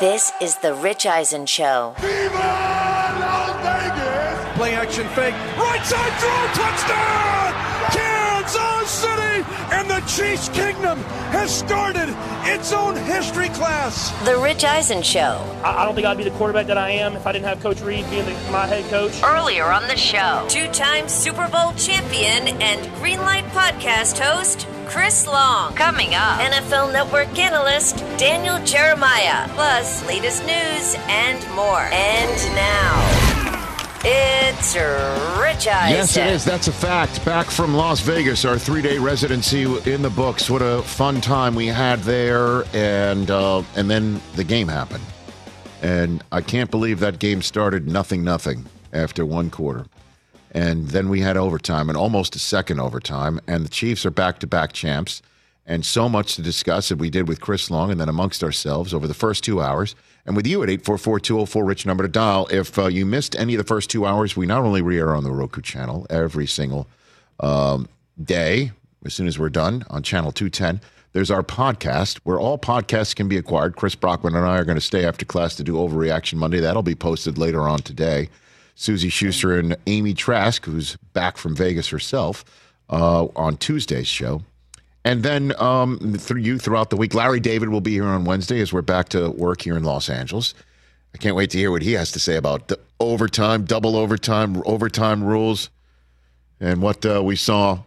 This is the Rich Eisen Show. Viva Las Vegas! Play action fake, right side throw, touchdown! Kansas City, and the Chiefs Kingdom has started its own history class. The Rich Eisen Show. I don't think I'd be the quarterback that I am if I didn't have Coach Reid being my head coach. Earlier on the show, two-time Super Bowl champion and Greenlight Podcast host, Chris Long. Coming up, NFL Network analyst Daniel Jeremiah, plus latest news and more. And now, it's Rich Eisen. Yes, it is. That's a fact. Back from Las Vegas, our three-day residency in the books. What a fun time we had there, and then the game happened. And I can't believe that game started 0-0 after one quarter. And then we had overtime and almost a second overtime. And the Chiefs are back-to-back champs. And so much to discuss that we did with Chris Long and then amongst ourselves over the first 2 hours. And with you at 844-204-RICH, number to dial. If you missed any of the first 2 hours, we not only re-air on the Roku channel every single day, as soon as we're done, on channel 210. There's our podcast, where all podcasts can be acquired. Chris Brockman and I are going to stay after class to do Overreaction Monday. That'll be posted later on today. Susie Schuster and Amy Trask, who's back from Vegas herself, on Tuesday's show. And then throughout the week, Larry David will be here on Wednesday as we're back to work here in Los Angeles. I can't wait to hear what he has to say about the overtime, double overtime, overtime rules, and what we saw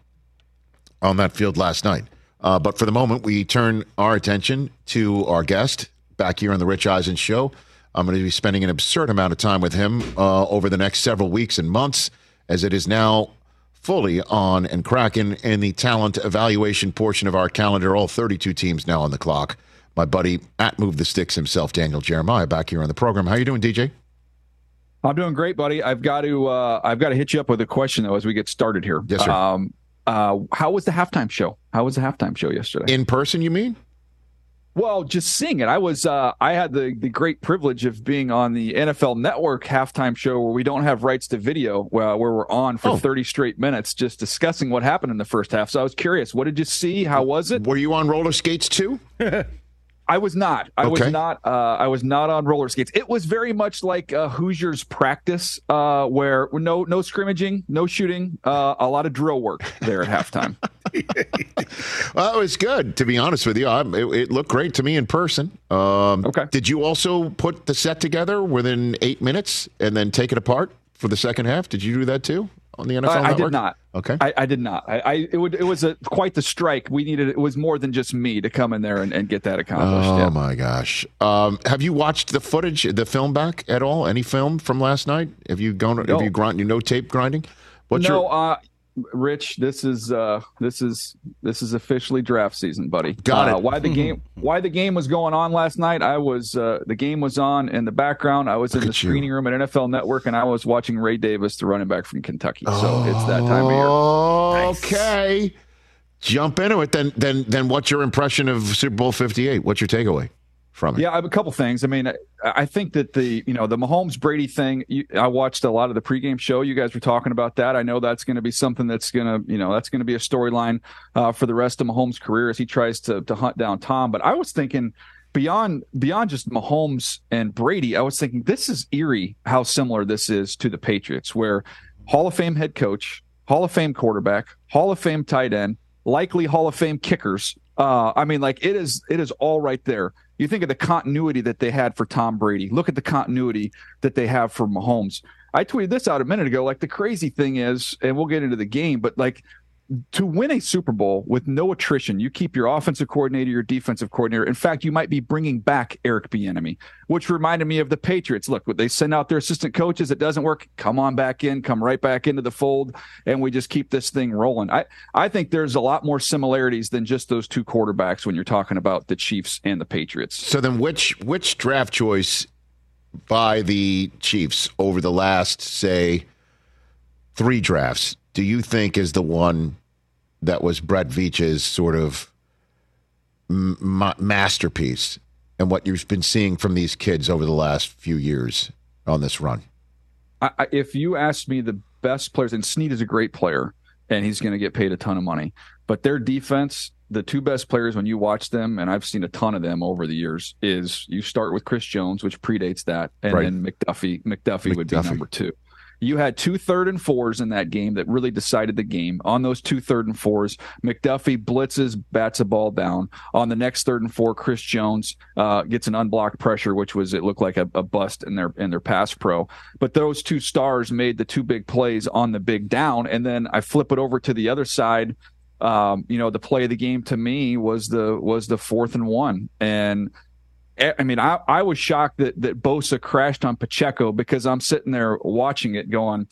on that field last night. But for the moment, we turn our attention to our guest back here on the Rich Eisen Show. I'm going to be spending an absurd amount of time with him over the next several weeks and months, as it is now fully on and cracking in the talent evaluation portion of our calendar. All 32 teams now on the clock. My buddy at Move the Sticks himself, Daniel Jeremiah, back here on the program. How you doing, DJ? I'm doing great, buddy. I've got to hit you up with a question though as we get started here. Yes, sir. How was the halftime show? How was the halftime show yesterday? In person, you mean? Well, just seeing it. I had the great privilege of being on the NFL Network halftime show where we don't have rights to video, where we're on for 30 straight minutes just discussing what happened in the first half. So I was curious, what did you see? How was it? Were you on roller skates too? I was not. I was not on roller skates. It was very much like Hoosiers practice, where no scrimmaging, no shooting, a lot of drill work there at halftime. Well, it was good, to be honest with you. It looked great to me in person. Okay. Did you also put the set together within 8 minutes and then take it apart for the second half? Did you do that too? On the NFL Network? I did not. Okay. I did not. It was quite the strike. It was more than just me to come in there and get that accomplished. Oh, yeah. My gosh. Have you watched the footage, the film back at all? Any film from last night? Have you gone? No. Have you tape grinding? Rich, this is officially draft season, buddy. Got it. Why the game was going on last night? I was the game was on in the background. I was in the screening room at NFL Network, and I was watching Ray Davis, the running back from Kentucky. So it's that time of year. Okay, nice. Jump into it. Then, what's your impression of Super Bowl 58? What's your takeaway from it? Yeah, I have a couple things. I mean, I think that the Mahomes Brady thing, I watched a lot of the pregame show. You guys were talking about that. I know that's going to be something that's going to be a storyline for the rest of Mahomes' career as he tries to hunt down Tom. But I was thinking beyond just Mahomes and Brady, I was thinking this is eerie how similar this is to the Patriots, where Hall of Fame head coach, Hall of Fame quarterback, Hall of Fame tight end, likely Hall of Fame kickers I mean, like, it is all right there. You think of the continuity that they had for Tom Brady. Look at the continuity that they have for Mahomes. I tweeted this out a minute ago. Like, the crazy thing is, and we'll get into the game, but like, to win a Super Bowl with no attrition, you keep your offensive coordinator, your defensive coordinator. In fact, you might be bringing back Eric Bieniemy, which reminded me of the Patriots. Look, they send out their assistant coaches. It doesn't work. Come on back in, come right back into the fold, and we just keep this thing rolling. I think there's a lot more similarities than just those two quarterbacks when you're talking about the Chiefs and the Patriots. So then which draft choice by the Chiefs over the last, say, three drafts do you think is the one that was Brett Veach's sort of masterpiece and what you've been seeing from these kids over the last few years on this run? If you asked me the best players, and Snead is a great player, and he's going to get paid a ton of money, but their defense, the two best players when you watch them, and I've seen a ton of them over the years, is you start with Chris Jones, which predates that, and then McDuffie. McDuffie would be number two. You had 2 3rd and fours in that game that really decided the game. On those 2 3rd and fours, McDuffie blitzes, bats a ball down. On the next 3rd and 4, Chris Jones gets an unblocked pressure, which was, it looked like a bust in their pass pro. But those two stars made the two big plays on the big down. And then I flip it over to the other side. The play of the game to me was the 4th and 1. And I mean, I was shocked that Bosa crashed on Pacheco, because I'm sitting there watching it going,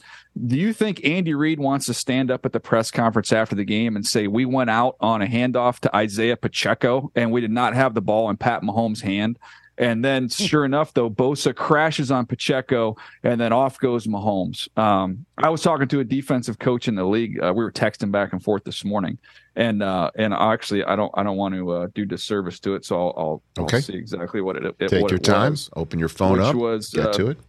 do you think Andy Reid wants to stand up at the press conference after the game and say, we went out on a handoff to Isaiah Pacheco and we did not have the ball in Pat Mahomes' hand? And then sure enough, though, Bosa crashes on Pacheco and then off goes Mahomes. I was talking to a defensive coach in the league. We were texting back and forth this morning. And actually, I don't want to do disservice to it, so I'll see exactly what it is. Take your time, open your phone up, get to it.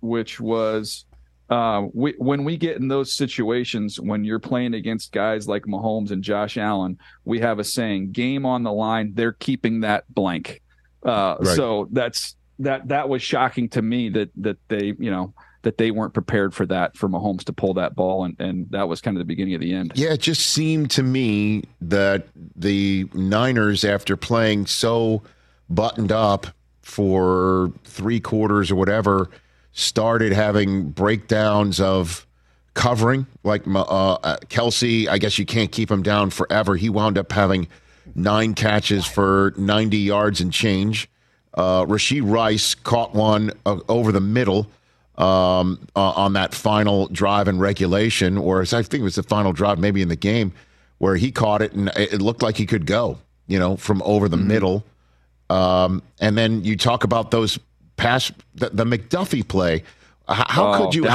Which was, when we get in those situations, when you're playing against guys like Mahomes and Josh Allen, we have a saying, game on the line, they're keeping that blank. So that was shocking to me that they, that they weren't prepared for that, for Mahomes to pull that ball. And that was kind of the beginning of the end. Yeah. It just seemed to me that the Niners, after playing so buttoned up for three quarters or whatever, started having breakdowns of covering, like Kelce. I guess you can't keep him down forever. He wound up having 9 catches for 90 yards and change. Rashee Rice caught one over the middle on that final drive in regulation, or I think it was the final drive maybe in the game, where he caught it and it looked like he could go, from over the middle. And then you talk about those pass, the McDuffie play. How could you,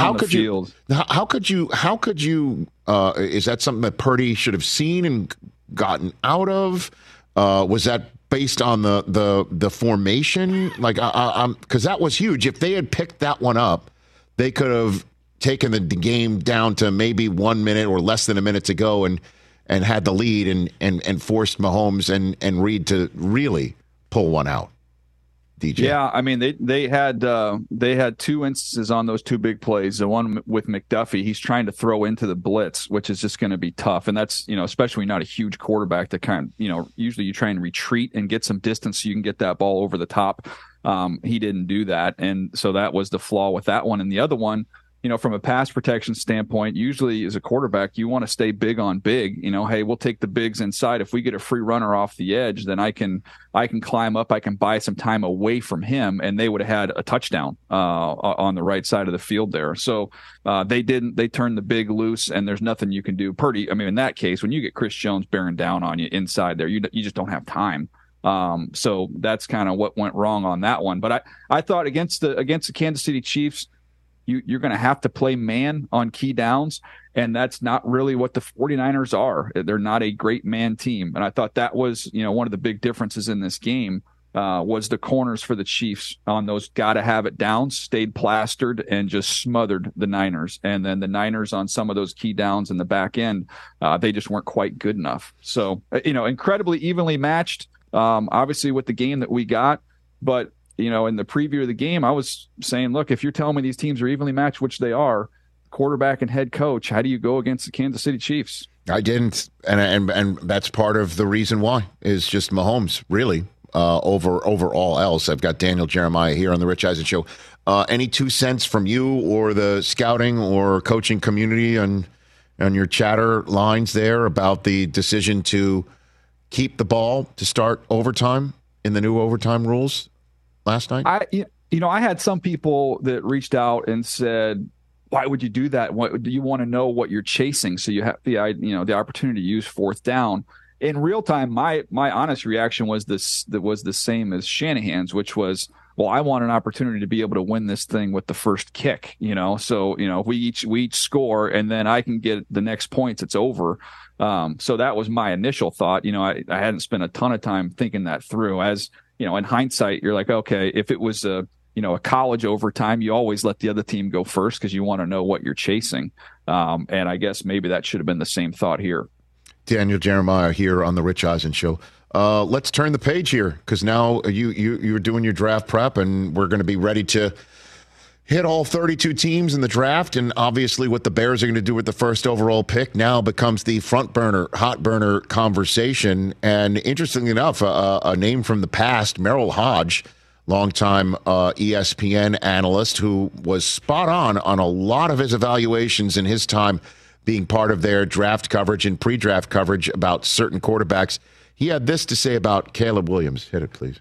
is that something that Purdy should have seen and gotten out of? Was that based on the formation? Like, because that was huge. If they had picked that one up, they could have taken the game down to maybe 1 minute or less than a minute to go, and had the lead, and forced Mahomes and Reid to really pull one out. DJ. Yeah, I mean, they had two instances on those two big plays. The one with McDuffie, he's trying to throw into the blitz, which is just going to be tough. And that's, especially not a huge quarterback that usually you try and retreat and get some distance so you can get that ball over the top. He didn't do that. And so that was the flaw with that one. And the other one, from a pass protection standpoint, usually as a quarterback, you want to stay big on big. Hey, we'll take the bigs inside. If we get a free runner off the edge, then I can climb up. I can buy some time away from him, and they would have had a touchdown on the right side of the field there. So they didn't. They turned the big loose, and there's nothing you can do. Purdy, I mean, in that case, when you get Chris Jones bearing down on you inside there, you just don't have time. So that's kind of what went wrong on that one. But I thought against the Kansas City Chiefs, You're going to have to play man on key downs, and that's not really what the 49ers are. They're not a great man team, and I thought that was, one of the big differences in this game was the corners for the Chiefs on those got-to-have-it downs stayed plastered and just smothered the Niners, and then the Niners on some of those key downs in the back end, they just weren't quite good enough. So, incredibly evenly matched, obviously, with the game that we got, but in the preview of the game, I was saying, look, if you're telling me these teams are evenly matched, which they are, quarterback and head coach, how do you go against the Kansas City Chiefs? I didn't, and that's part of the reason why is just Mahomes, really, over all else. I've got Daniel Jeremiah here on the Rich Eisen Show. Any 2 cents from you or the scouting or coaching community on your chatter lines there about the decision to keep the ball to start overtime in the new overtime rules last night? I had some people that reached out and said, why would you do that? What do you want to know what you're chasing? So you have the opportunity to use fourth down in real time. My honest reaction was this, that was the same as Shanahan's, which was, well, I want an opportunity to be able to win this thing with the first kick, so, we each score and then I can get the next points. It's over. So that was my initial thought. I hadn't spent a ton of time thinking that through. As you know, in hindsight, you're like, okay, if it was a college overtime, you always let the other team go first because you want to know what you're chasing. And I guess maybe that should have been the same thought here. Daniel Jeremiah here on the Rich Eisen Show. Let's turn the page here because now you're doing your draft prep and we're going to be ready to hit all 32 teams in the draft. And obviously what the Bears are going to do with the first overall pick now becomes the front burner, hot burner conversation. And interestingly enough, a name from the past, Merril Hoge, longtime ESPN analyst who was spot on a lot of his evaluations in his time being part of their draft coverage and pre-draft coverage about certain quarterbacks. He had this to say about Caleb Williams. Hit it, please.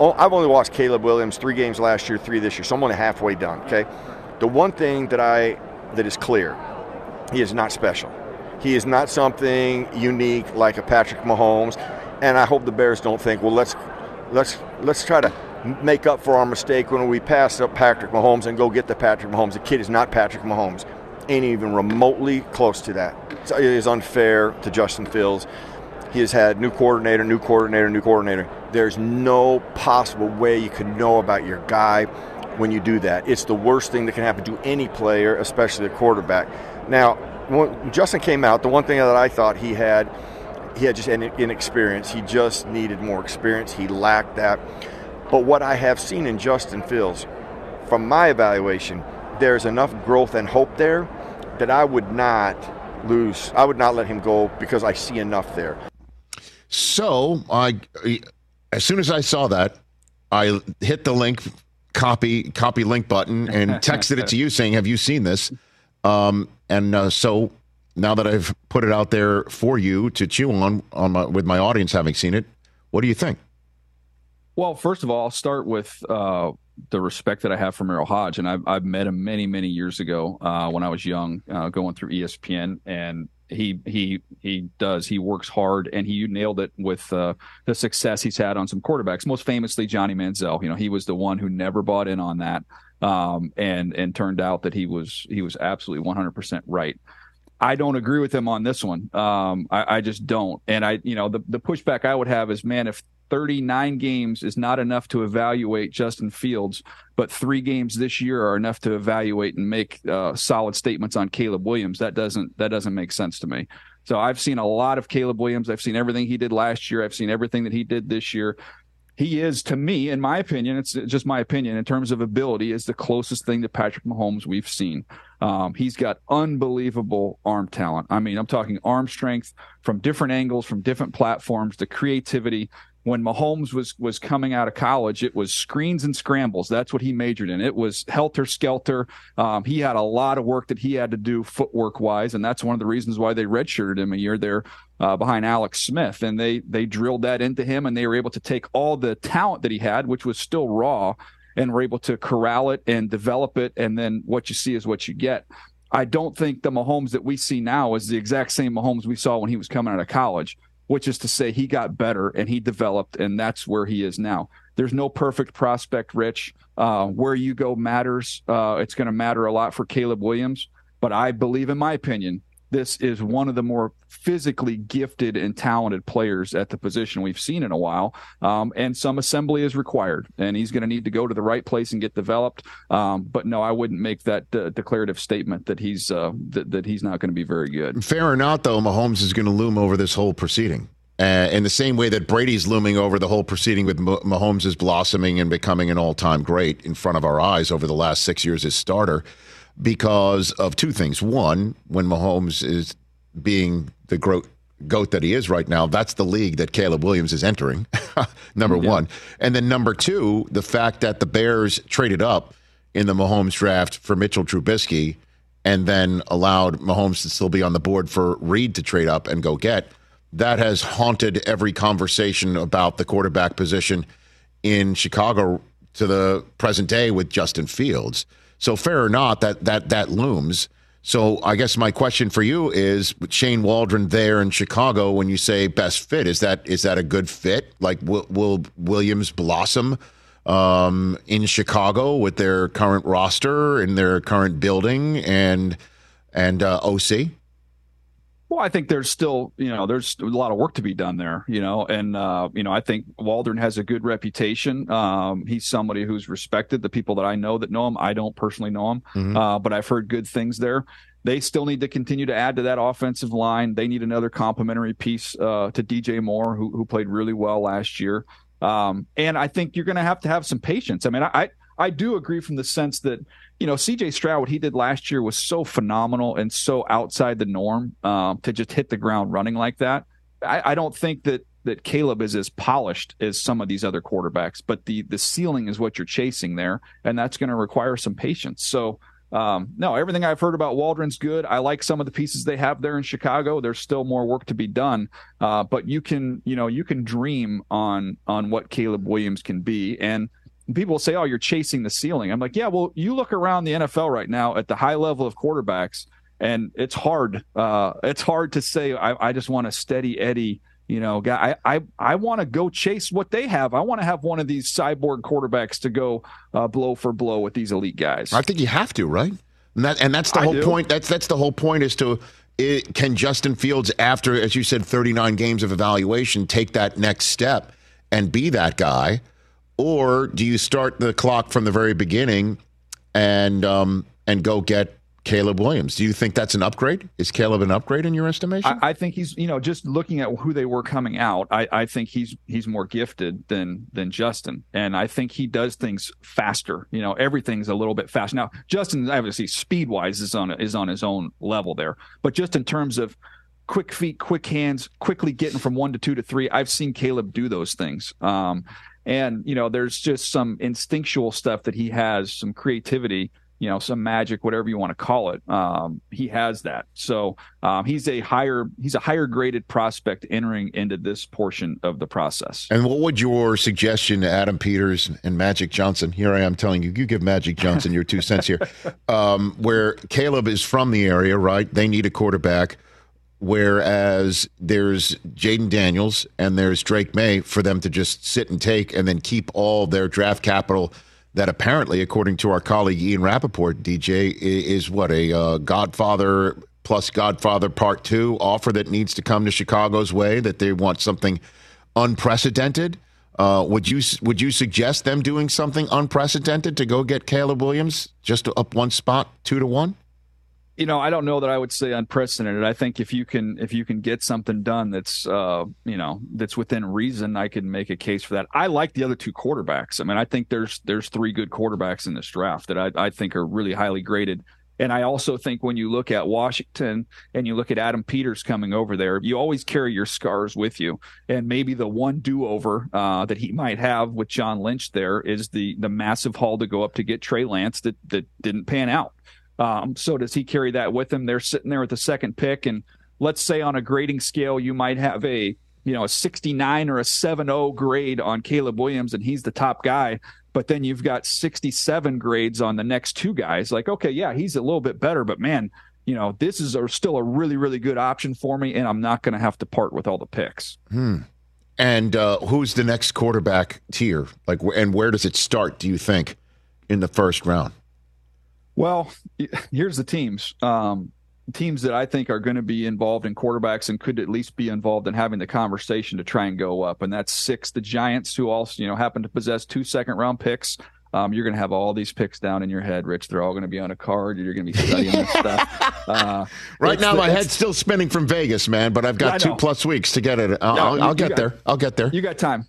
Oh, I've only watched Caleb Williams 3 games last year, 3 this year, so I'm only halfway done, okay? The one thing that is clear, he is not special. He is not something unique like a Patrick Mahomes, and I hope the Bears don't think, well, let's try to make up for our mistake when we pass up Patrick Mahomes and go get the Patrick Mahomes. The kid is not Patrick Mahomes. Ain't even remotely close to that. So it is unfair to Justin Fields. He has had new coordinator. There's no possible way you could know about your guy when you do that. It's the worst thing that can happen to any player, especially the quarterback. Now, when Justin came out, the one thing that I thought he had just an inexperience. He just needed more experience. He lacked that. But what I have seen in Justin Fields, from my evaluation, there's enough growth and hope there that I would not let him go because I see enough there. So as soon as I saw that, I hit the link, copy link button and texted it to you saying, have you seen this? So now that I've put it out there for you to chew with my audience having seen it, what do you think? Well, first of all, I'll start with the respect that I have for Merril Hoge, and I've met him many, many years ago when I was young, going through ESPN, and he works hard, and you nailed it with the success he's had on some quarterbacks, most famously Johnny Manziel. He was the one who never bought in on that, and turned out that he was absolutely 100% right. I don't agree with him on this one. I just don't. And the pushback I would have is, man, if 39 games is not enough to evaluate Justin Fields, but 3 games this year are enough to evaluate and make solid statements on Caleb Williams, that doesn't make sense to me. So I've seen a lot of Caleb Williams. I've seen everything he did last year. I've seen everything that he did this year. He is, to me, in my opinion, it's just my opinion, in terms of ability, is the closest thing to Patrick Mahomes we've seen. He's got unbelievable arm talent. I mean, I'm talking arm strength from different angles, from different platforms, the creativity. When Mahomes was coming out of college, it was screens and scrambles. That's what he majored in. It was helter-skelter. He had a lot of work that he had to do footwork-wise, and that's one of the reasons why they redshirted him a year there behind Alex Smith. And they drilled that into him, and they were able to take all the talent that he had, which was still raw, and were able to corral it and develop it, and then what you see is what you get. I don't think the Mahomes that we see now is the exact same Mahomes we saw when he was coming out of college, which is to say he got better and he developed, and that's where he is now. There's no perfect prospect, Rich. Where you go matters. It's going to matter a lot for Caleb Williams. But I believe, in my opinion, this is one of the more physically gifted and talented players at the position we've seen in a while. And some assembly is required, and he's going to need to go to the right place and get developed. But no, I wouldn't make that declarative statement that he's not going to be very good. Fair or not, though, Mahomes is going to loom over this whole proceeding in the same way that Brady's looming over the whole proceeding with Mahomes' blossoming and becoming an all-time great in front of our eyes over the last 6 years as starter. because of two things. One, when Mahomes is being the GOAT that he is right now, that's the league that Caleb Williams is entering, number one. And then number two, the fact that the Bears traded up in the Mahomes draft for Mitchell Trubisky and then allowed Mahomes to still be on the board for Reid to trade up and go get. That has haunted every conversation about the quarterback position in Chicago to the present day with Justin Fields. So fair or not, that looms. So I guess my question for you is, with Shane Waldron there in Chicago, when you say best fit, is that a good fit? Like, will Williams blossom in Chicago with their current roster, in their current building, and OC? Well, I think there's still, there's a lot of work to be done there, and I think Waldron has a good reputation. He's somebody who's respected. The people that I know that know him, I don't personally know him, but I've heard good things there. They still need to continue to add to that offensive line. They need another complementary piece to DJ Moore, who played really well last year. And I think you're going to have some patience. I mean, I do agree from the sense that, C.J. Stroud, what he did last year was so phenomenal and so outside the norm to just hit the ground running like that. I don't think that Caleb is as polished as some of these other quarterbacks, but the ceiling is what you're chasing there, and that's going to require some patience. So, no, everything I've heard about Waldron's good. I like some of the pieces they have there in Chicago. There's still more work to be done, but you can dream on what Caleb Williams can be. And people say, oh, you're chasing the ceiling. I'm like, yeah, well, you look around the NFL right now at the high level of quarterbacks, and it's hard. It's hard to say, I just want a steady Eddie, guy. I want to go chase what they have. I want to have one of these cyborg quarterbacks to go blow for blow with these elite guys. I think you have to, right? And that's the whole point. That's the whole point is to can Justin Fields, after, as you said, 39 games of evaluation, take that next step and be that guy? Or do you start the clock from the very beginning and go get Caleb Williams? Do you think that's an upgrade? Is Caleb an upgrade in your estimation? I think he's, just looking at who they were coming out, I think he's more gifted than Justin. And I think he does things faster. Everything's a little bit faster. Now, Justin, obviously, speed-wise is on his own level there. But just in terms of quick feet, quick hands, quickly getting from 1 to 2 to 3, I've seen Caleb do those things. And, there's just some instinctual stuff that he has, some creativity, some magic, whatever you want to call it. He has that. So he's a higher graded prospect entering into this portion of the process. And what would your suggestion to Adam Peters and Magic Johnson? Here I am telling you, you give Magic Johnson your 2 cents here. Where Caleb is from the area, right? They need a quarterback. Whereas there's Jaden Daniels and there's Drake May for them to just sit and take and then keep all their draft capital that apparently, according to our colleague Ian Rappaport, DJ, is what, a Godfather plus Godfather Part 2 offer that needs to come to Chicago's way, that they want something unprecedented. Would you suggest them doing something unprecedented to go get Caleb Williams just up one spot, 2 to 1? I don't know that I would say unprecedented. I think if you can get something done that's that's within reason, I can make a case for that. I like the other two quarterbacks. I mean, I think there's 3 good quarterbacks in this draft that I think are really highly graded. And I also think when you look at Washington and you look at Adam Peters coming over there, you always carry your scars with you. And maybe the one do-over that he might have with John Lynch there is the massive haul to go up to get Trey Lance that didn't pan out. So does he carry that with him? They're sitting there at the second pick, and let's say on a grading scale, you might have a 69 or a 7.0 grade on Caleb Williams, and he's the top guy. But then you've got 67 grades on the next 2 guys. Like, okay, yeah, he's a little bit better, but man, this is still a really, really good option for me, and I'm not going to have to part with all the picks. And who's the next quarterback tier? Like, and where does it start, do you think, in the first round? Well, here's the teams. Teams that I think are going to be involved in quarterbacks and could at least be involved in having the conversation to try and go up. And that's 6, the Giants, who also, happen to possess 2 second-round picks. You're going to have all these picks down in your head, Rich. They're all going to be on a card. You're going to be studying this stuff. Right now, my head's still spinning from Vegas, man, but I've got 2+ weeks to get it. I'll get there. You got time.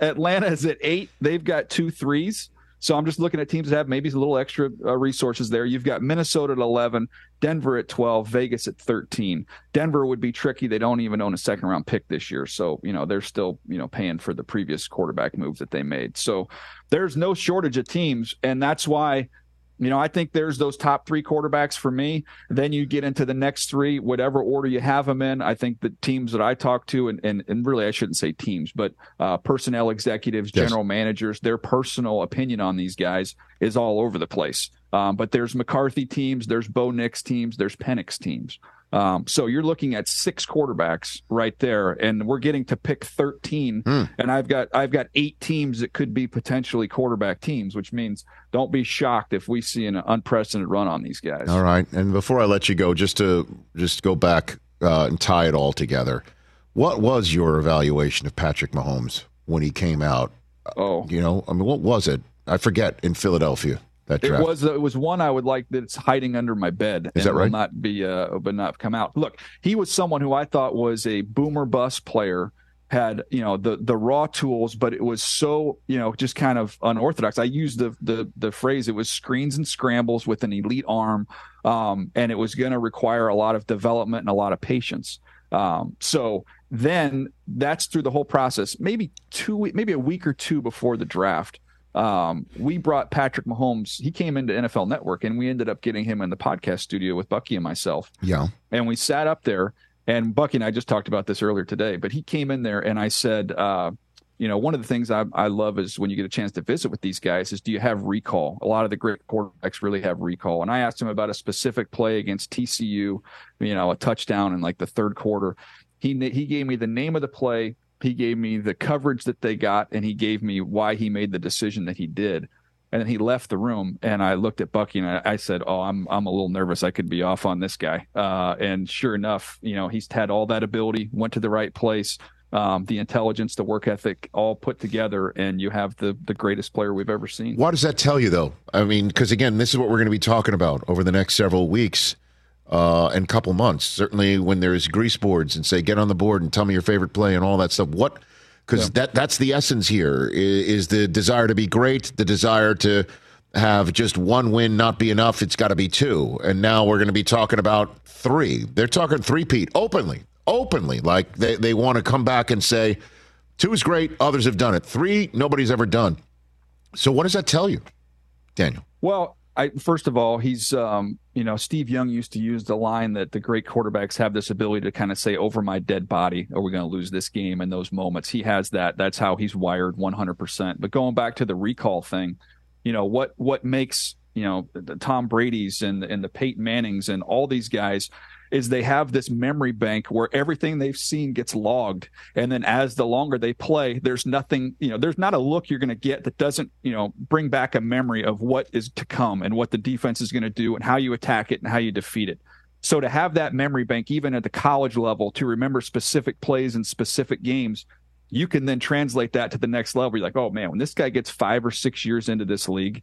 Atlanta is at 8. They've got 2 threes. So I'm just looking at teams that have maybe a little extra resources there. You've got Minnesota at 11, Denver at 12, Vegas at 13. Denver would be tricky. They don't even own a second-round pick this year. So, you know, they're still, you know, paying for the previous quarterback moves that they made. So there's no shortage of teams, and that's why – you know, I think there's those top three quarterbacks for me. Then you get into the next three, whatever order you have them in. I think the teams that I talk to, and really I shouldn't say teams, but personnel executives, general managers, their personal opinion on these guys is all over the place. But there's McCarthy teams, there's Bo Nix teams, there's Penix teams. So you're looking at six quarterbacks right there, and we're getting to pick 13. And I've got eight teams that could be potentially quarterback teams, which means don't be shocked if we see an unprecedented run on these guys. All right. And before I let you go, just to go back and tie it all together, what was your evaluation of Patrick Mahomes when he came out? You know, I mean, what was it? I forget, in Philadelphia. It was one I would like that's hiding under my bed. Is that right? Will not be, but not come out. Look, he was someone who I thought was a boomer bust player. Had, you know, the raw tools, but it was so, you know, just kind of unorthodox. I used the phrase, it was screens and scrambles with an elite arm, and it was going to require a lot of development and a lot of patience. So then that's through the whole process. Maybe a week or two before the draft. We brought Patrick Mahomes. He came into NFL Network, and we ended up getting him in the podcast studio with Bucky and myself. Yeah. And we sat up there, and Bucky and I just talked about this earlier today, but he came in there, and I said, you know, one of the things I love is when you get a chance to visit with these guys is, do you have recall? A lot of the great quarterbacks really have recall. And I asked him about a specific play against TCU, you know, a touchdown in like the third quarter. He gave me the name of the play. He gave me the coverage that they got, and he gave me why he made the decision that he did. And then he left the room, and I looked at Bucky, and I said, I'm a little nervous. I could be off on this guy. And sure enough, you know, he's had all that ability, went to the right place, the intelligence, the work ethic, all put together, and you have the greatest player we've ever seen. Why does that tell you, though? I mean, because, again, this is what we're going to be talking about over the next several weeks. And couple months, certainly when there's grease boards and say, get on the board and tell me your favorite play and all that stuff. What? Because that's the essence here is the desire to be great, the desire to have just one win not be enough. It's got to be two. And now we're going to be talking about three. They're talking three-peat openly. Like they want to come back and say, two is great. Others have done it. Three, nobody's ever done. So what does that tell you, Daniel? Well, first of all, he's, you know, Steve Young used to use the line that the great quarterbacks have this ability to kind of say, over my dead body, are we going to lose this game in those moments? He has that. That's how he's wired 100%. But going back to the recall thing, you know, what makes, you know, the Tom Brady's and the Peyton Manning's and all these guys is they have this memory bank where everything they've seen gets logged. And then as the longer they play, there's nothing, you know, there's not a look you're going to get that doesn't, you know, bring back a memory of what is to come and what the defense is going to do and how you attack it and how you defeat it. So to have that memory bank, even at the college level, to remember specific plays and specific games, you can then translate that to the next level. You're like, oh man, when this guy gets 5 or 6 years into this league,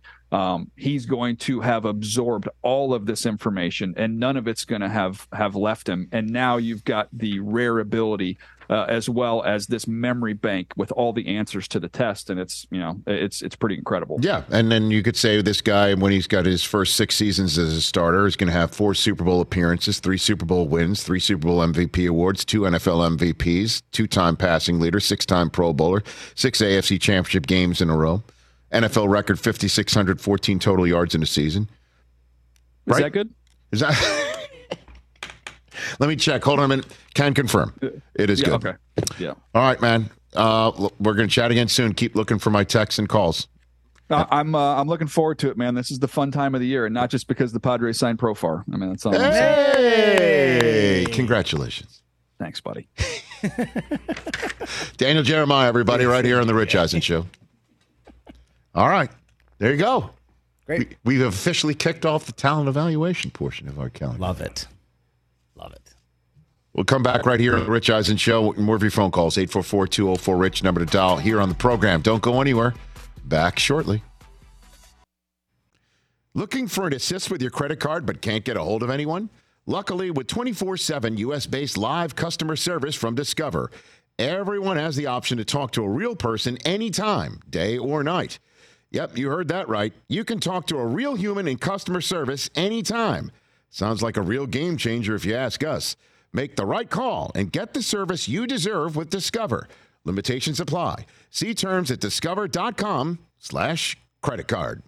he's going to have absorbed all of this information and none of it's going to have left him. And now you've got the rare ability as well as this memory bank with all the answers to the test. And it's, you know, it's pretty incredible. Yeah. And then you could say this guy, when he's got his first 6 seasons as a starter, is going to have 4 Super Bowl appearances, 3 Super Bowl wins, 3 Super Bowl MVP awards, 2 NFL MVPs, 2-time passing leader, 6-time Pro Bowler, 6 AFC championship games in a row, NFL record 5,614 total yards in a season. Right? Is that good? Is that... Let me check. Hold on a minute. Can confirm. It is good. Okay. Yeah. All right, man. We're going to chat again soon. Keep looking for my texts and calls. I'm looking forward to it, man. This is the fun time of the year, and not just because the Padres signed Profar. I mean, that's all I'm saying. Hey! Congratulations. Thanks, buddy. Daniel Jeremiah, everybody, right here on The Rich Eisen Show. All right. There you go. Great. We've officially kicked off the talent evaluation portion of our calendar. Love it. We'll come back right here on the Rich Eisen Show. More of your phone calls, 844-204-RICH, number to dial here on the program. Don't go anywhere. Back shortly. Looking for an assist with your credit card but can't get a hold of anyone? Luckily, with 24/7 U.S.-based live customer service from Discover, everyone has the option to talk to a real person anytime, day or night. Yep, you heard that right. You can talk to a real human in customer service anytime. Sounds like a real game changer if you ask us. Make the right call and get the service you deserve with Discover. Limitations apply. See terms at discover.com/creditcard.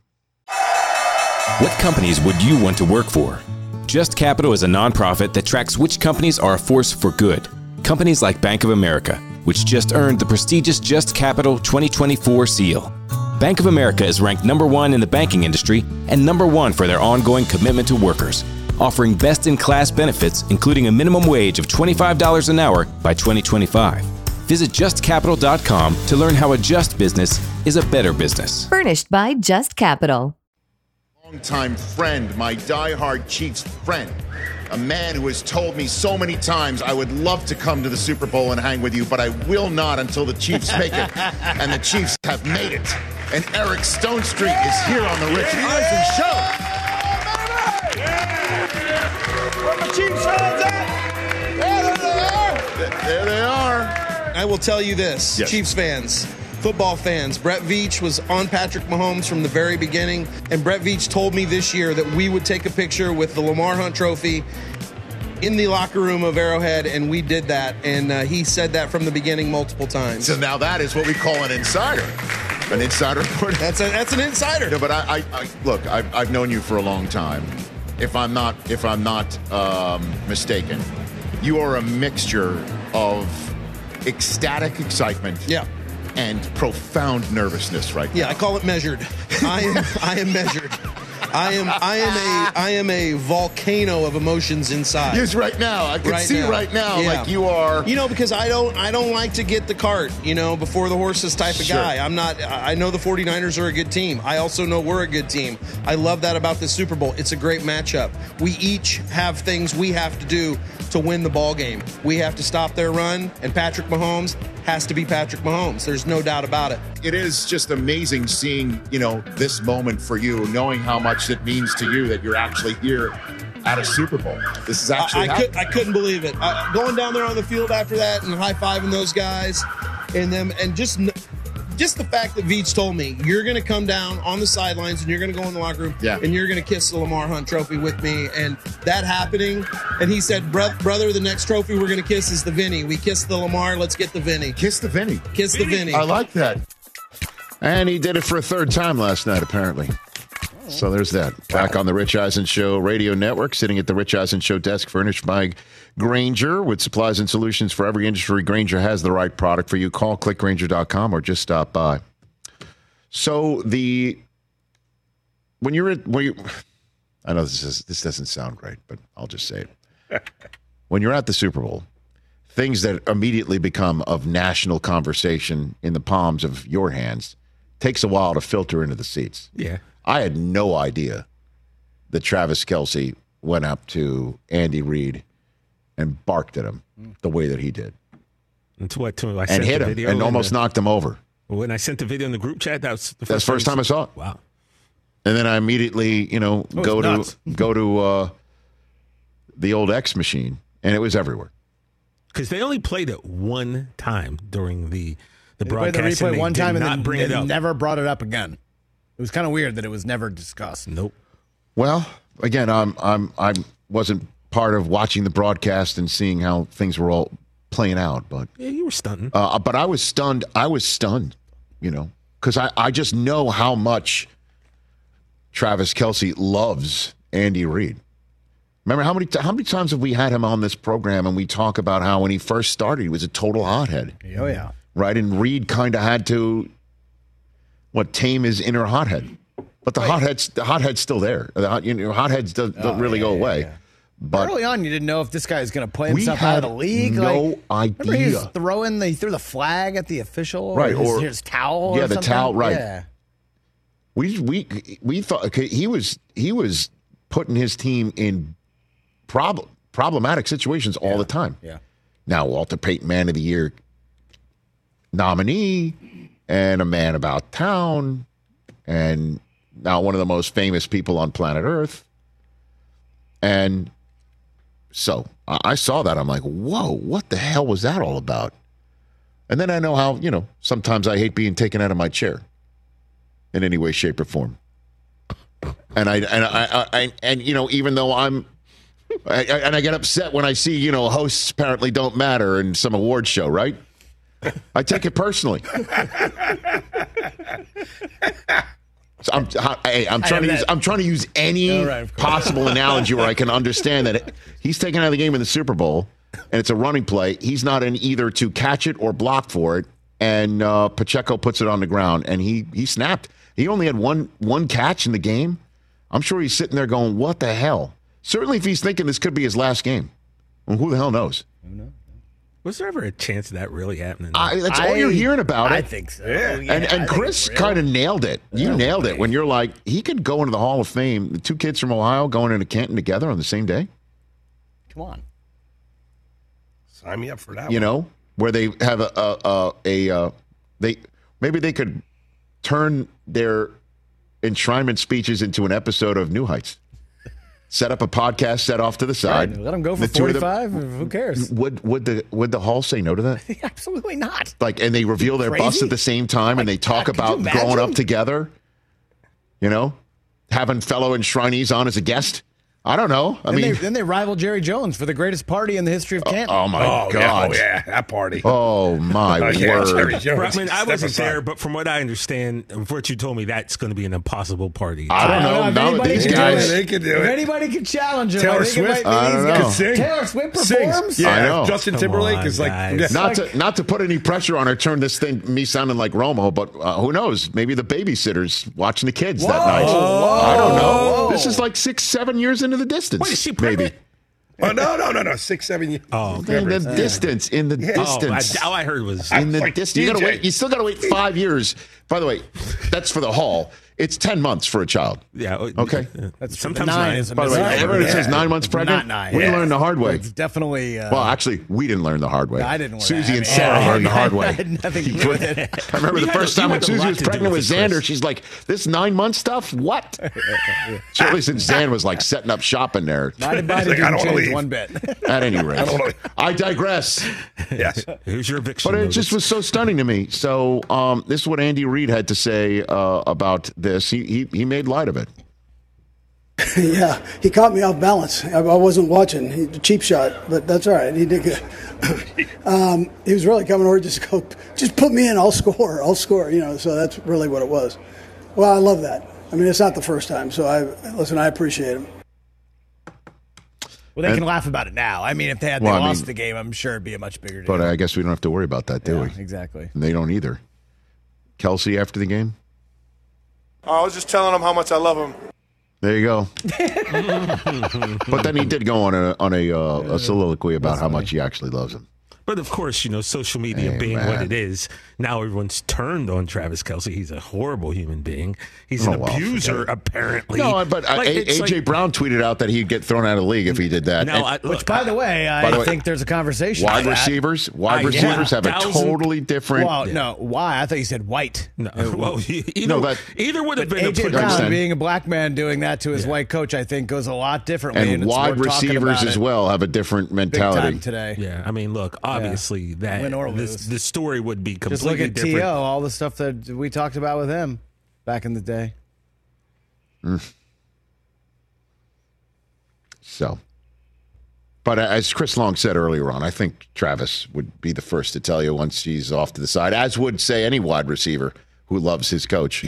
What companies would you want to work for? Just Capital is a nonprofit that tracks which companies are a force for good. Companies like Bank of America, which just earned the prestigious Just Capital 2024 seal. Bank of America is ranked #1 in the banking industry and #1 for their ongoing commitment to workers, offering best-in-class benefits, including a minimum wage of $25 an hour by 2025. Visit JustCapital.com to learn how a just business is a better business. Furnished by Just Capital. Longtime friend, my diehard Chiefs friend, a man who has told me so many times, I would love to come to the Super Bowl and hang with you, but I will not until the Chiefs make it. And the Chiefs have made it. And Eric Stone Street is here on the Rich Eisen Show. Where my Chiefs fans at? There they are. I will tell you this, yes. Chiefs fans. Football fans, Brett Veach was on Patrick Mahomes from the very beginning, and Brett Veach told me this year that we would take a picture with the Lamar Hunt Trophy in the locker room of Arrowhead, and we did that, and he said that from the beginning multiple times. So now that is what we call an insider. An insider report. That's an insider. No, but I look, I've known you for a long time. If I'm not mistaken, you are a mixture of ecstatic excitement. Yeah. And profound nervousness right now. Yeah, I call it measured. I am measured. I am a volcano of emotions inside. Yes, right now. I can see now. Like you are. You know, because I don't like to get the cart, you know, before the horses type of guy. I know the 49ers are a good team. I also know we're a good team. I love that about the Super Bowl. It's a great matchup. We each have things we have to do to win the ball game. We have to stop their run, and Patrick Mahomes has to be Patrick Mahomes. There's no doubt about it. It is just amazing seeing, you know, this moment for you, knowing how much it means to you that you're actually here at a Super Bowl. This is actually I couldn't believe it. Going down there on the field after that and high-fiving those guys and them, and just the fact that Veach told me, you're going to come down on the sidelines and you're going to go in the locker room and you're going to kiss the Lamar Hunt Trophy with me, and that happening. And he said, brother, the next trophy we're going to kiss is the Vinny. We kissed the Lamar. Let's get the Vinny. Kiss the Vinny. Kiss the Vinny. I like that. And he did it for a third time last night, apparently. So there's that. Back on the Rich Eisen Show radio network, sitting at the Rich Eisen Show desk, furnished by Grainger, with supplies and solutions for every industry. Grainger has the right product for you. Call clickgrainger.com or just stop by. So I know this doesn't sound great, but I'll just say it. When you're at the Super Bowl, things that immediately become of national conversation in the palms of your hands takes a while to filter into the seats. Yeah. I had no idea that Travis Kelce went up to Andy Reid and barked at him the way that he did. That's what I sent and hit the video him and almost knocked him over. When I sent the video in the group chat, that was the first time I saw it. Wow! And then I immediately, you know, go to the old X machine, and it was everywhere. Because they only played it one time during the broadcast. They played the replay one time and then never brought it up again. It was kind of weird that it was never discussed. Nope. Well, again, I wasn't part of watching the broadcast and seeing how things were all playing out, but yeah, you were stunned. But I was stunned. You know, because I just know how much Travis Kelce loves Andy Reid. Remember how many times have we had him on this program and we talk about how when he first started he was a total hothead. Oh yeah. Right, and Reid kind of had to. What tame is inner hothead, but the hothead's still there. Hotheads don't really go away. Yeah. But early on, you didn't know if this guy was going to play himself out of the league. No idea. Remember he was he threw the flag at the official, right? Or his towel. Yeah, or the towel. Right. Yeah. We thought he was putting his team in problematic situations all the time. Yeah. Now Walter Payton Man of the Year nominee. And a man about town, and now one of the most famous people on planet Earth. And so I saw that. I'm like, whoa, what the hell was that all about? And then I know how, you know, sometimes I hate being taken out of my chair. in any way, shape, or form. And you know, even though I get upset when I see, you know, hosts apparently don't matter in some award show, right? I take it personally. So I'm trying to use any possible analogy where I can understand that he's taken out of the game in the Super Bowl, and it's a running play. He's not in either to catch it or block for it, and Pacheco puts it on the ground, and he snapped. He only had one catch in the game. I'm sure he's sitting there going, what the hell? Certainly if he's thinking this could be his last game. Well, who the hell knows? Was there ever a chance of that really happening? That's all you're hearing about it. I think so. Yeah. And Chris kind of nailed it. You nailed it when you're like, he could go into the Hall of Fame. The two kids from Ohio going into Canton together on the same day. Come on. Sign me up for that one. You know, where they have maybe they could turn their enshrinement speeches into an episode of New Heights. Set up a podcast, set off to the side. Let them go for 45. Who cares? Would the Hall say no to that? Absolutely not. Like, and they reveal their bus at the same time, and they talk about growing up together. You know, having fellow enshrinees on as a guest. I don't know. Then they rival Jerry Jones for the greatest party in the history of Canton. Oh my God! Yeah, that party. Oh my word! Jones, I wasn't there, but from what I understand, what you told me, that's going to be an impossible party. I don't know. No, these guys, they can do it. If anybody can challenge him. Taylor Swift. I don't know. Taylor Swift performs. Yeah, I know. Justin Timberlake is like not to put any pressure on her. Turn this thing me sounding like Romo, but who knows? Maybe the babysitter's watching the kids that night. I don't know. This is like 6-7 years in. The distance. Wait, is she pregnant? Maybe. Oh, no. 6-7 years. Oh, in the distance. All I heard was in the distance. You still got to wait 5 years. By the way, that's for the Hall. It's 10 months for a child. Yeah. Okay. That's sometimes 9. By the way, everyone says 9 months pregnant. Not 9. We learned the hard way. It's definitely. Well, actually, we didn't learn the hard way. No, I didn't. Susie and Sarah learned the hard way. I had nothing to do with it. I remember the first time when Susie was pregnant with Xander. She's like, "This 9 month stuff, what?" Surely since Xander was like setting up shop in there. Not invited. I don't leave one bit. At any rate, I digress. Yes. Here's your eviction. But it just was so stunning to me. So this is what Andy Reid had to say about this. He made light of it. Yeah, he caught me off balance. I wasn't watching. He cheap shot, but that's all right. He did good. He was really coming over just put me in. I'll score. You know, so that's really what it was. Well, I love that. I mean, it's not the first time. So I appreciate him. Well, they can laugh about it now. I mean, if they lost the game, I'm sure it'd be a much bigger deal. But I guess we don't have to worry about that, do we? Exactly. And they don't either. Kelce after the game. I was just telling him how much I love him. There you go. But then he did go on a soliloquy about how much he actually loves him. But of course, you know, social media being what it is, now everyone's turned on Travis Kelce. He's a horrible human being. He's an abuser, apparently. No, but A.J. Brown tweeted out that he'd get thrown out of the league if he did that. No, by the way, I think there's a conversation. Wide receivers have a totally different. Well, no, why? I thought you said white. No, well, either would have been. A.J. Brown being a black man doing that to his white coach, I think, goes a lot differently. And wide receivers as well have a different mentality today. Yeah, I mean, look. Obviously, the story would be completely different. Just look at T.O., all the stuff that we talked about with him back in the day. Mm. So, but as Chris Long said earlier on, I think Travis would be the first to tell you once he's off to the side, as would say any wide receiver who loves his coach.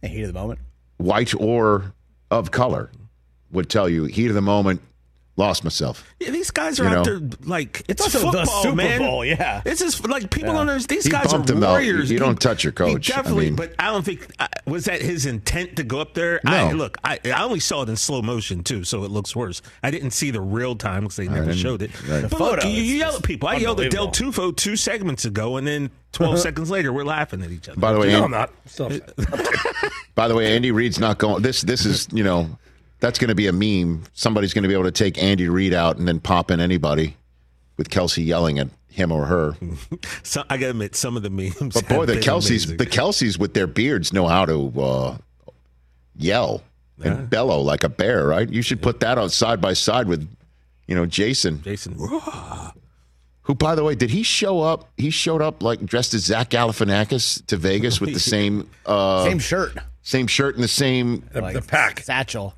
The heat of the moment. White or of color would tell you, heat of the moment. Lost myself. Yeah, these guys are out there like it's football, the Super Bowl, man. Yeah, it's just like people don't understand. These guys are warriors. You don't touch your coach. Definitely, but I don't think was that his intent to go up there. No. I only saw it in slow motion too, so it looks worse. I didn't see the real time because they never showed it. Right. But look, you yell at people. I yelled at Del Tufo 2 segments ago, and then 12 seconds later, we're laughing at each other. By the way, I'm not. By the way, Andy Reid's not going. This is That's going to be a meme. Somebody's going to be able to take Andy Reid out and then pop in anybody with Kelce yelling at him or her. So I got to admit, some of the memes. But boy, the Kelces with their beards know how to yell and bellow like a bear, right? You should put that on side by side with, Jason. Jason. Who, by the way, did he show up? He showed up like dressed as Zach Galifianakis to Vegas with the same same shirt and the same like the pack satchel.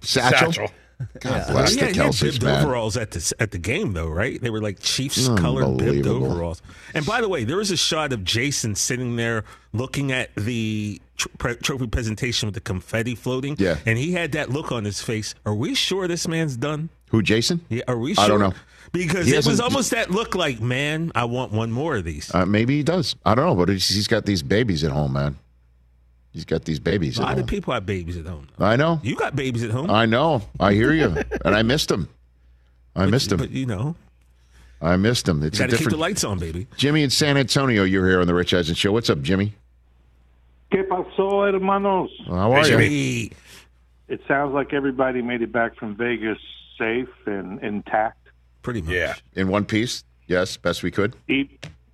God bless the Kelce's, man. Overalls at the game though, right? They were like Chiefs colored bibbed overalls. And by the way, there was a shot of Jason sitting there looking at the trophy presentation with the confetti floating. Yeah, and he had that look on his face. Are we sure this man's done? Who, Jason? Yeah, are we sure? I don't know. Because it was almost that look like, man, I want one more of these. Maybe he does. I don't know, but he's got these babies at home, man. He's got these babies at home. A lot of people have babies at home. I know. You got babies at home. I know. I hear you. And I missed them. But, you know. I missed them. It's you got to keep the lights on, baby. Jimmy in San Antonio, you're here on the Rich Eisen Show. What's up, Jimmy? ¿Qué pasó, hermanos? How are you? It sounds like everybody made it back from Vegas safe and intact. Pretty much. Yeah. In one piece, yes, best we could.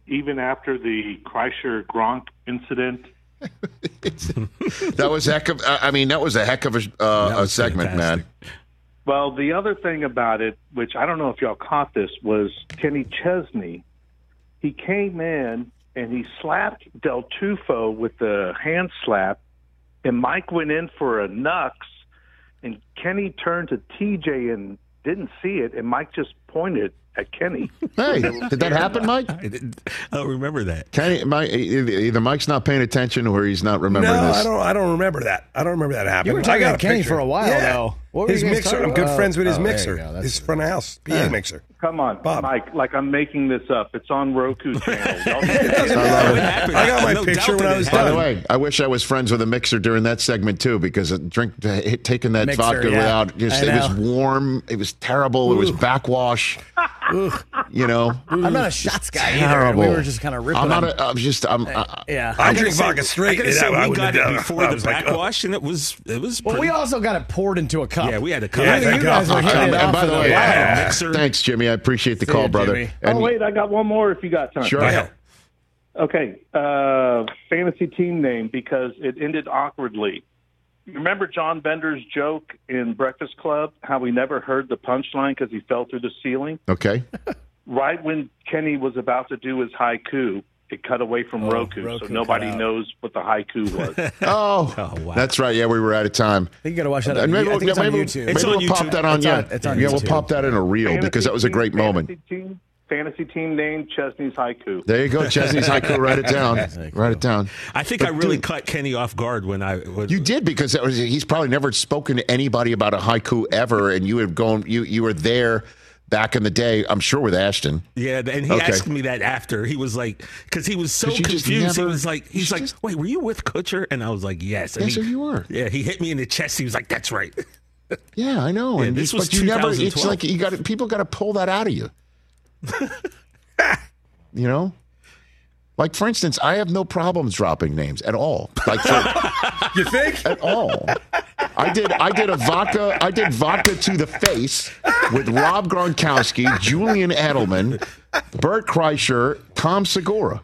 Even after the Kreischer Gronk incident. that was a heck of a segment, fantastic, man. Well, the other thing about it, which I don't know if y'all caught this, was Kenny Chesney. He came in and he slapped Del Tufo with the hand slap, and Mike went in for a nux, and Kenny turned to TJ and didn't see it, and Mike just pointed at Kenny. Hey, did that happen, Mike? I don't remember that. Kenny, either Mike's not paying attention or he's not remembering this. I don't remember that. I don't remember that happening. You were talking about Kenny for a while, though. What his mixer. I'm good friends with his mixer. His front of house PA mixer. Come on, Bob. Mike. Like I'm making this up. It's on Roku channel. I got my picture when I was done. By the way, I wish I was friends with a mixer during that segment too, because taking that mixer, vodka without, just it was warm. It was terrible. Ooh. It was backwash. You know, I'm not a shots guy either. We were just kind of ripping. I drink vodka straight. We got it before the backwash, and it was. Well, we also got it poured into a cup. Yeah, we had a cup. Yeah, you guys were hitting it off. By the way, thanks, Jimmy. I appreciate the call, brother. Oh wait, I got one more if you got time. Sure. Okay, fantasy team name, because it ended awkwardly. Remember John Bender's joke in Breakfast Club, how we never heard the punchline because he fell through the ceiling? Okay. Right when Kenny was about to do his haiku, it cut away from Roku, so nobody knows what the haiku was. Oh, wow. That's right. Yeah, we were out of time. I think you got to watch that. Maybe it's on YouTube. We'll pop that in a reel because that was a great moment. Fantasy team name, Chesney's haiku. There you go, Chesney's haiku. Write it down. Write it down. I think I really caught Kenny off guard when I. You did, because he's probably never spoken to anybody about a haiku ever, and you had gone. You were there back in the day, I'm sure, with Ashton. Yeah, and he asked me that after. He was like, because he was so confused. He's like, wait, were you with Kutcher? And I was like, yes. And yes, you were. Yeah, he hit me in the chest. He was like, that's right. Yeah, I know. Yeah, and this was 2012. It's like people got to pull that out of you. You know, like, for instance, I have no problems dropping names at all. Like, you think? At all. I did vodka to the face with Rob Gronkowski, Julian Edelman, Bert Kreischer, Tom Segura,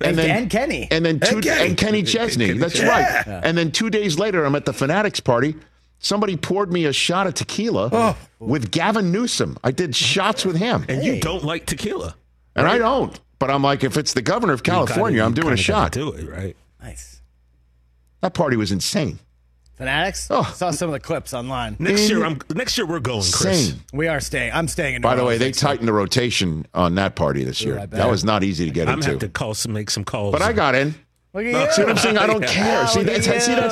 and Kenny Chesney. That's right. Yeah. And then 2 days later, I'm at the Fanatics party. Somebody poured me a shot of tequila with Gavin Newsom. I did shots with him. And you don't like tequila. And I don't. But I'm like, if it's the governor of California, I'm doing a shot. Do it, right? Nice. That party was insane. Fanatics? Oh. I saw some of the clips online. Next year we're going, Chris. Same. We are staying. I'm staying in New Orleans. By the way, they tightened the rotation on that party this year. That was not easy to get into. I'm going to have to make some calls. But I got in. Look at you. See what I'm saying? I don't care. Oh, that's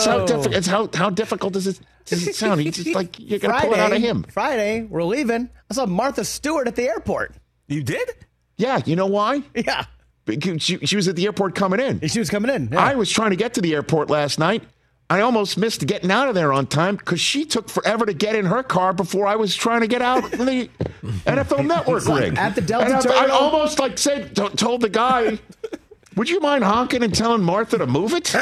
how difficult. How difficult does it sound? He's just like, you're going to pull it out of him. Friday, we're leaving. I saw Martha Stewart at the airport. You did? Yeah. You know why? Yeah. Because she was at the airport coming in. And she was coming in. Yeah. I was trying to get to the airport last night. I almost missed getting out of there on time because she took forever to get in her car before I was trying to get out in the NFL Network rig. At the Delta Terminal. I almost told the guy... Would you mind honking and telling Martha to move it?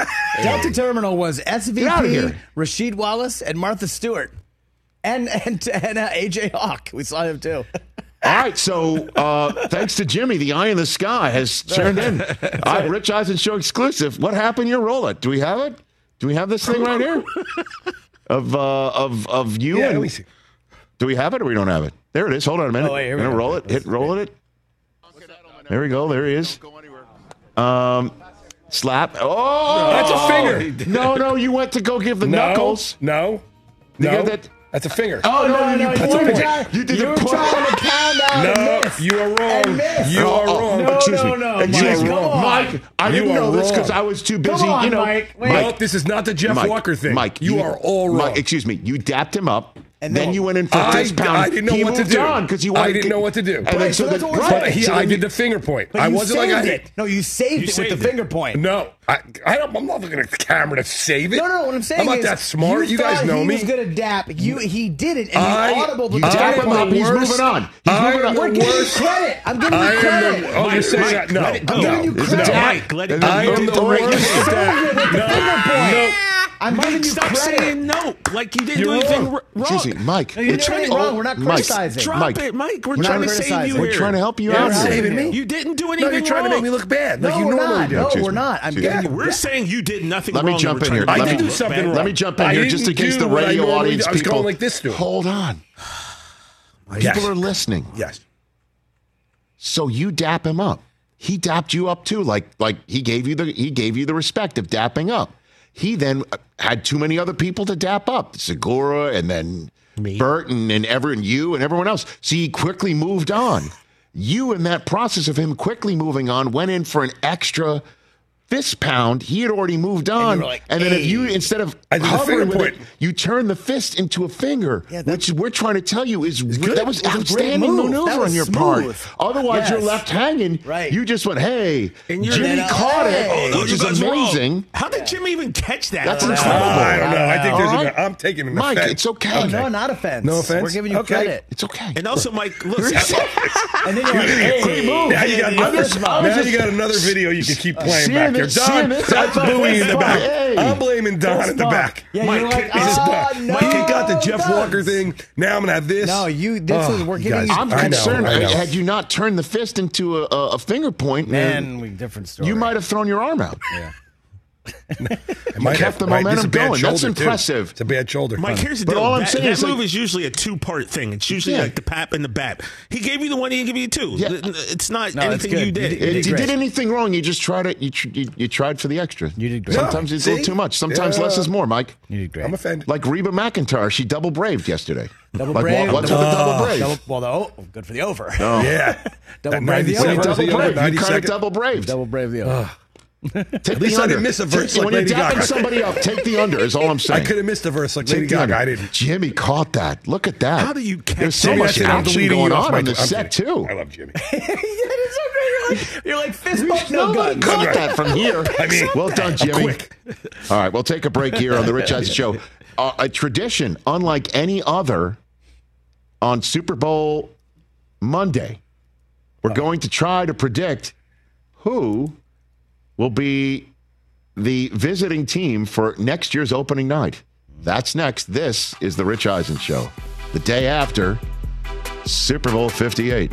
Delta Terminal was SVP, Rasheed Wallace, and Martha Stewart. And AJ Hawk. We saw him, too. All right, so thanks to Jimmy, the eye in the sky has turned in. All right, Rich Eisen Show exclusive. What happened? You roll it. Do we have it? Do we have this thing right here? Of you? Yeah, and, do we have it or we don't have it? There it is. Hold on a minute. Oh, wait, here we go. Roll it. Roll it. There we go. There he is. Slap. Oh, that's a finger. No, you went to go give the knuckles. No. That's a finger. Oh, no, that's a point. You did the trying to pound out. You are wrong. No, excuse me. Mike, I didn't know this because I was too busy. Mike, this is not the Jeff Walker thing. Mike, you are all wrong. Mike, excuse me. You dapped him up. And then you went in for fist pound. I didn't know what to do. I didn't know what to do. I did the finger point. I wasn't like I did. No, you saved it with the finger point. No, I'm not looking at the camera to save it. No, what I'm saying is, I'm not that smart. You guys know me. He was going to dap. He did it, and he audible the dap him up. He's moving on. We're giving you credit. I'm giving you credit. Oh, you're saying that? No. I'm giving you credit. I am the finger point. I'm Mike, stop saying no. Like you didn't do anything wrong. Excuse me, Mike. No, you're trying to wrong. We're not criticizing. Drop it, Mike. We're trying to save you here. We're trying to help you out. Saving me. You didn't do anything wrong. You're trying to make me look bad. No, like you normally do. No, we're not. We're saying you did nothing wrong. Let me jump in here. I didn't do something wrong. Let me jump in here just in case the radio audience people. I was going like this. Hold on. People are listening. Yes. So you dap him up. He dapped you up too. Like he gave you the respect of dapping up. He then had too many other people to dap up. Segura and then Bert and you and everyone else. So he quickly moved on. You, in that process of him quickly moving on, went in for an extra fist pound. He had already moved on. And then if you, instead of hovering with it, you turn the fist into a finger, which we're trying to tell you is good. That was outstanding maneuver on your part. Otherwise, you're left hanging. Right. You just went, hey, and Jimmy caught it, which is amazing. How did Jimmy even catch that? That's incredible. I don't know. I think I'm taking an offense. Mike, it's okay. No, not offense. No offense. We're giving you credit. It's okay. And also, Mike, look. And then you're like, now you got another video you can keep playing back there. Don, that's Bowie in the back. Hey. I'm blaming Don in the back. Yeah, Mike, like, Mike, you got the Jeff Walker thing. Now I'm going to have this. No, you. This is we're getting. I'm concerned. I know. Had you not turned the fist into a finger point, man, we different story. You might have thrown your arm out. Yeah. Mike kept the momentum going. That's impressive. It's a bad shoulder. Mike, here's the deal. All I'm saying is that move is usually a two-part thing. It's usually like the pap and the bap. He gave you the one. He didn't give you the two. Yeah. It's not anything you did. If you did anything wrong, you just tried it. You tried for the extra. You did great. Sometimes it's a little too much. Sometimes less is more. Mike, you did great. I'm offended. Like Reba McEntire, she double braved yesterday. Double brave. What's with the double brave? Good for the over. Oh. Yeah. Double brave the over. You kind of double braved. Double brave the over. At least I didn't miss a verse like Lady Gaga. When you're dapping somebody up, take the under is all I'm saying. I could have missed a verse like Lady Gaga. I didn't. Jimmy caught that. Look at that. How do you catch that? There's so much action going on the set, too. I love Jimmy. That is so great. You're like fist bump, no gun. Caught that from here. I mean, well done, Jimmy. Quick. All right, we'll take a break here on The Rich Eisen Show. A tradition unlike any other on Super Bowl Monday. We're going to try to predict who will be the visiting team for next year's opening night. That's next. This is The Rich Eisen Show, the day after Super Bowl 58.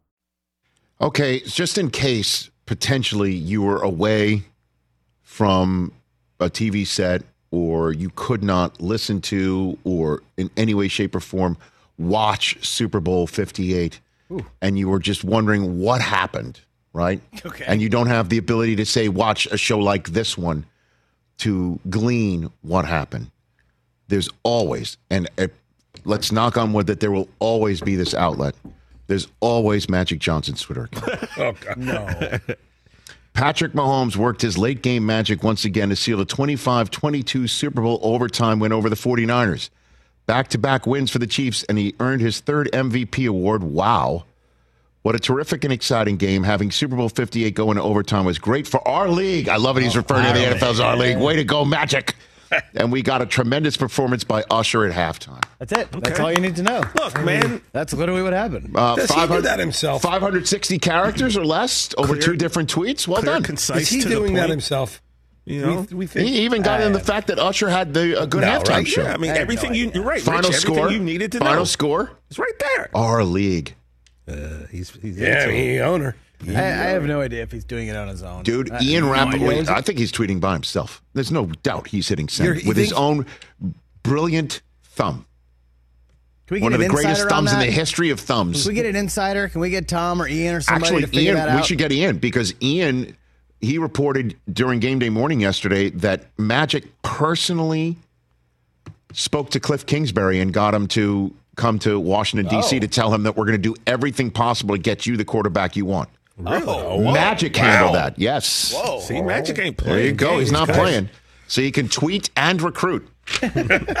Okay, just in case potentially you were away from a TV set or you could not listen to or in any way, shape, or form watch Super Bowl LVIII. Ooh. And you were just wondering what happened, right? Okay. And you don't have the ability to, say, watch a show like this one to glean what happened. There's always, and let's knock on wood that there will always be this outlet. There's always Magic Johnson's Twitter account. Oh, God. No. Patrick Mahomes worked his late-game magic once again to seal a 25-22 Super Bowl overtime win over the 49ers. Back-to-back wins for the Chiefs, and he earned his third MVP award. Wow. What a terrific and exciting game. Having Super Bowl LVIII go into overtime was great for our league. I love it. He's referring to the NFL's our league. Way to go, Magic. And we got a tremendous performance by Usher at halftime. That's it. Okay. That's all you need to know. Look, man. That's literally what happened. Does he do that himself? 560 characters or less over two different tweets. Well done. Concise. Is he doing that himself? You know, we think, he even got in the fact that Usher had the good halftime show. Yeah, I mean, everything you're right. Final score. You needed to know. Final score. It's right there. Our league. He's owner. I have no idea if he's doing it on his own. Dude, Ian Rappaport, I think he's tweeting by himself. There's no doubt he's hitting send with his own brilliant thumb. Can we get one of the greatest thumbs in the history of thumbs. Can we get an insider? Can we get Tom or Ian or somebody to figure that out? We should get Ian, because Ian, he reported during Game Day Morning yesterday that Magic personally spoke to Cliff Kingsbury and got him to come to Washington, D.C. to tell him that we're going to do everything possible to get you the quarterback you want. Really? Oh, Magic handled that. Yes. Whoa. See, Magic ain't playing. There you go. He's not playing. So you can tweet and recruit. All right.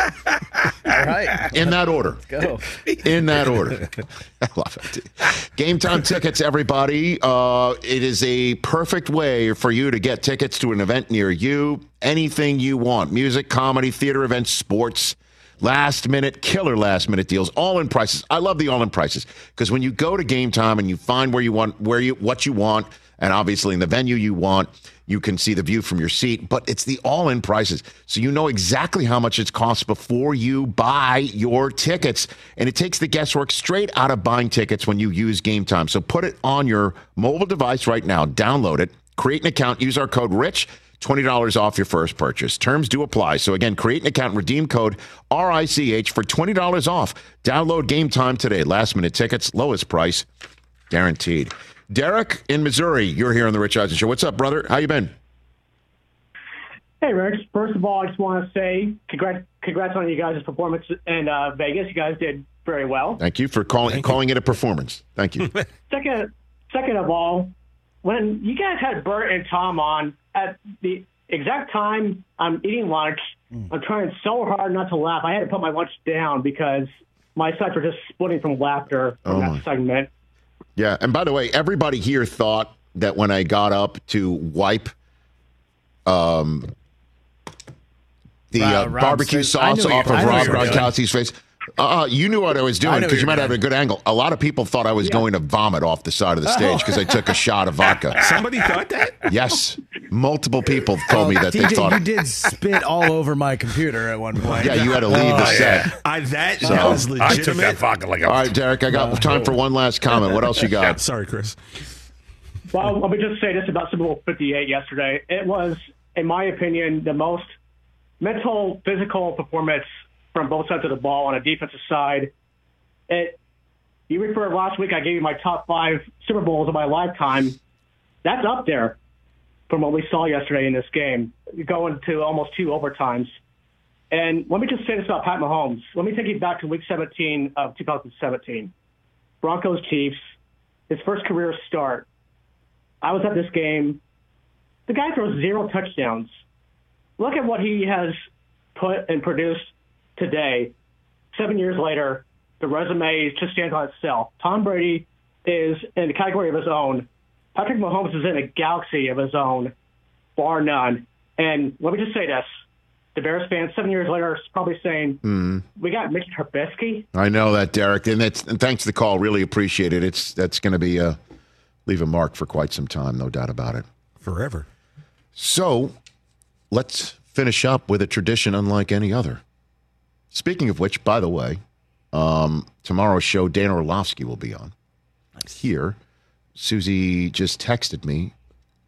In that order. Let's go. In that order. I love it. Game time tickets, everybody. It is a perfect way for you to get tickets to an event near you. Anything you want. Music, comedy, theater events, sports. Last-minute, killer last-minute deals, all-in prices. I love the all-in prices, because when you go to Game Time and you find where you want, what you want, and obviously in the venue you want, you can see the view from your seat, but it's the all-in prices. So you know exactly how much it costs before you buy your tickets, and it takes the guesswork straight out of buying tickets when you use Game Time. So put it on your mobile device right now. Download it. Create an account. Use our code RICH. $20 off your first purchase. Terms do apply. So again, create an account, redeem code RICH for $20 off. Download Game Time today. Last minute tickets, lowest price, guaranteed. Derek in Missouri, you're here on the Rich Eisen Show. What's up, brother? How you been? Hey, Rich. First of all, I just want to say congrats on you guys' performance in Vegas. You guys did very well. Thank you for calling it a performance. Thank you. Second of all, when you guys had Bert and Tom on, at the exact time I'm eating lunch, I'm trying so hard not to laugh. I had to put my lunch down because my sides were just splitting from laughter in that segment. Yeah, and by the way, everybody here thought that when I got up to wipe the barbecue sauce off of Rob Gronkowski's face, you knew what I was doing because you might have a good angle. A lot of people thought I was going to vomit off the side of the stage because I took a shot of vodka. Somebody thought that? Yes. Multiple people told me that DJ, they thought. You did spit all over my computer at one point. Yeah, you had to leave the set. Yeah. That was legitimate. I took that vodka like a... All right, Derek, I got time for one last comment. What else you got? Sorry, Chris. Well, let me just say this about Super Bowl LVIII yesterday. It was, in my opinion, the most mental, physical performance from both sides of the ball on a defensive side. You referred last week, I gave you my top 5 Super Bowls of my lifetime. That's up there from what we saw yesterday in this game. You're going to almost 2 overtimes. And let me just say this about Pat Mahomes. Let me take you back to week 17 of 2017. Broncos Chiefs, his first career start. I was at this game. The guy throws 0 touchdowns. Look at what he has put and produced today, 7 years later. The resume just stands on itself. Tom Brady is in a category of his own. Patrick Mahomes is in a galaxy of his own, bar none. And let me just say this. The Bears fans, 7 years later, is probably saying, we got Mitch Trubisky. I know that, Derek. And thanks for the call. Really appreciate it. That's going to be leave a mark for quite some time, no doubt about it. Forever. So let's finish up with a tradition unlike any other. Speaking of which, by the way, tomorrow's show, Dan Orlovsky will be on. Nice. Here, Susie just texted me.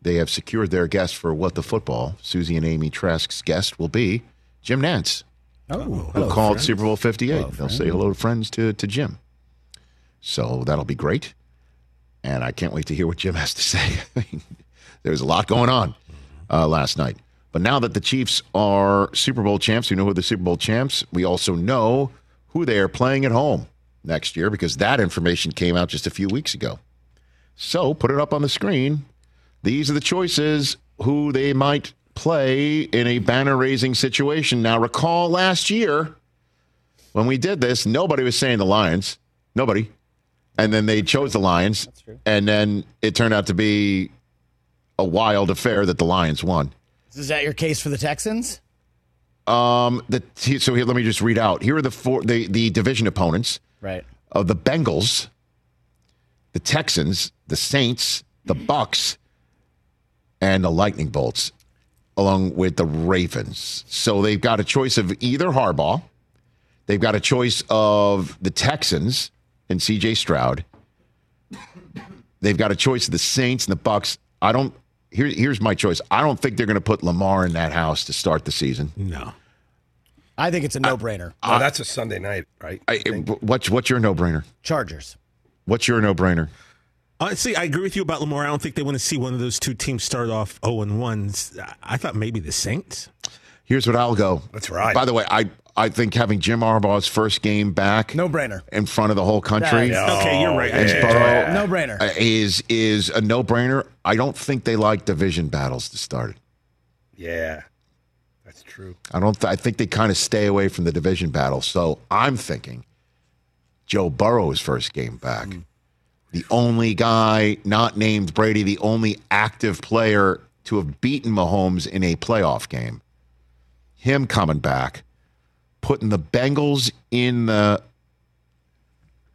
They have secured their guest for What the Football. Susie and Amy Trask's guest will be Jim Nantz. Oh, who called friends. Super Bowl 58. Hello, they'll say hello to friends to Jim. So that'll be great. And I can't wait to hear what Jim has to say. There was a lot going on last night. But now that the Chiefs are Super Bowl champs, we know who the Super Bowl champs. We also know who they are playing at home next year because that information came out just a few weeks ago. So put it up on the screen. These are the choices who they might play in a banner-raising situation. Now, recall last year when we did this, nobody was saying the Lions. Nobody. And then they chose the Lions. And then it turned out to be a wild affair that the Lions won. Is that your case for the Texans? So here, let me just read out. Here are the four, the division opponents. Right. Of the Bengals, the Texans, the Saints, the Bucks, and the Lightning Bolts, along with the Ravens. So they've got a choice of either Harbaugh. They've got a choice of the Texans and C.J. Stroud. They've got a choice of the Saints and the Bucks. Here's my choice. I don't think they're going to put Lamar in that house to start the season. No. I think it's a no-brainer. Oh, that's a Sunday night, right? What's your no-brainer? Chargers. What's your no-brainer? Honestly, I agree with you about Lamar. I don't think they want to see one of those two teams start off 0-1. I thought maybe the Saints. Here's what I'll go. That's right. By the way, I think having Jim Harbaugh's first game back, no brainer, in front of the whole country. Okay, you're right. Yeah. No brainer is a no brainer. I don't think they like division battles to start it. Yeah, that's true. I think they kind of stay away from the division battle. So I'm thinking Joe Burrow's first game back, the only guy not named Brady, the only active player to have beaten Mahomes in a playoff game. Him coming back, putting the Bengals in the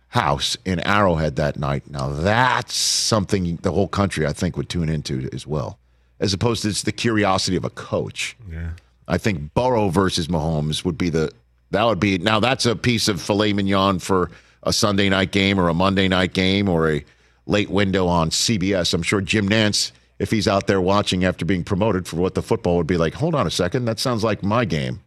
house in Arrowhead that night. Now, that's something the whole country, I think, would tune into as well, as opposed to it's the curiosity of a coach. Yeah. I think Burrow versus Mahomes would be now that's a piece of filet mignon for a Sunday night game or a Monday night game or a late window on CBS. I'm sure Jim Nantz, if he's out there watching after being promoted for What the Football, would be like, hold on a second, that sounds like my game.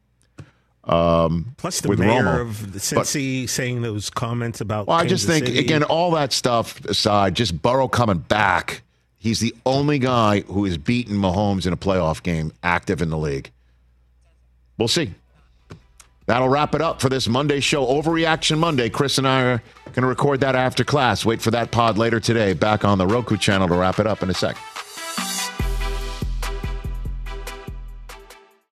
Plus the mayor Romo. Of the Cincy saying those comments about I just think, City. Again, all that stuff aside, just Burrow coming back. He's the only guy who has beaten Mahomes in a playoff game active in the league. We'll see. That'll wrap it up for this Monday show, Overreaction Monday. Chris and I are going to record that after class. Wait for that pod later today back on the Roku channel to wrap it up in a sec.